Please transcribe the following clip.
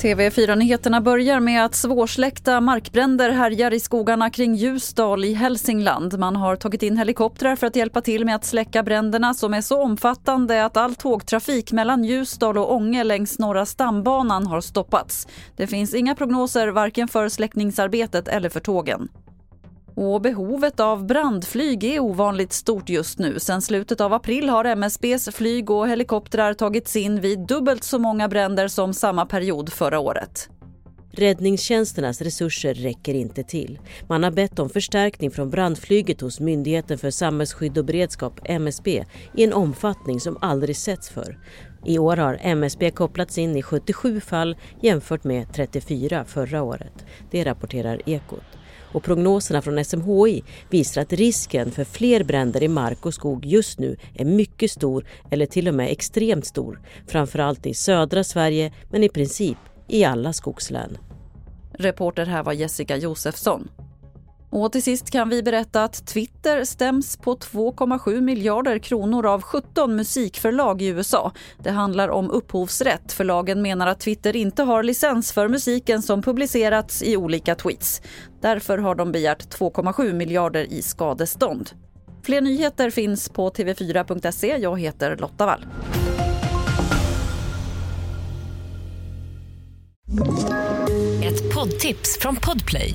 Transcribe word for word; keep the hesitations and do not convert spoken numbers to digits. T V fyra-nyheterna börjar med att svårsläckta markbränder härjar i skogarna kring Ljusdal i Hälsingland. Man har tagit in helikoptrar för att hjälpa till med att släcka bränderna som är så omfattande att all tågtrafik mellan Ljusdal och Ånge längs norra stambanan har stoppats. Det finns inga prognoser varken för släckningsarbetet eller för tågen. Och behovet av brandflyg är ovanligt stort just nu. Sen slutet av april har M S B:s flyg och helikoptrar tagits in vid dubbelt så många bränder som samma period förra året. Räddningstjänsternas resurser räcker inte till. Man har bett om förstärkning från brandflyget hos Myndigheten för samhällsskydd och beredskap, M S B, i en omfattning som aldrig setts för. I år har M S B kopplats in i sjuttiosju fall jämfört med trettiofyra förra året. Det rapporterar Ekot. Och prognoserna från S M H I visar att risken för fler bränder i mark och skog just nu är mycket stor eller till och med extremt stor. Framförallt i södra Sverige, men i princip i alla skogslän. Reporter här var Jessica Josefsson. Och till sist kan vi berätta att Twitter stäms på två komma sju miljarder kronor av sjutton musikförlag i U S A. Det handlar om upphovsrätt. Förlagen menar att Twitter inte har licens för musiken som publicerats i olika tweets. Därför har de begärt två komma sju miljarder i skadestånd. Fler nyheter finns på tv fyra punkt se. Jag heter Lotta Wall. Ett poddtips från Podplay.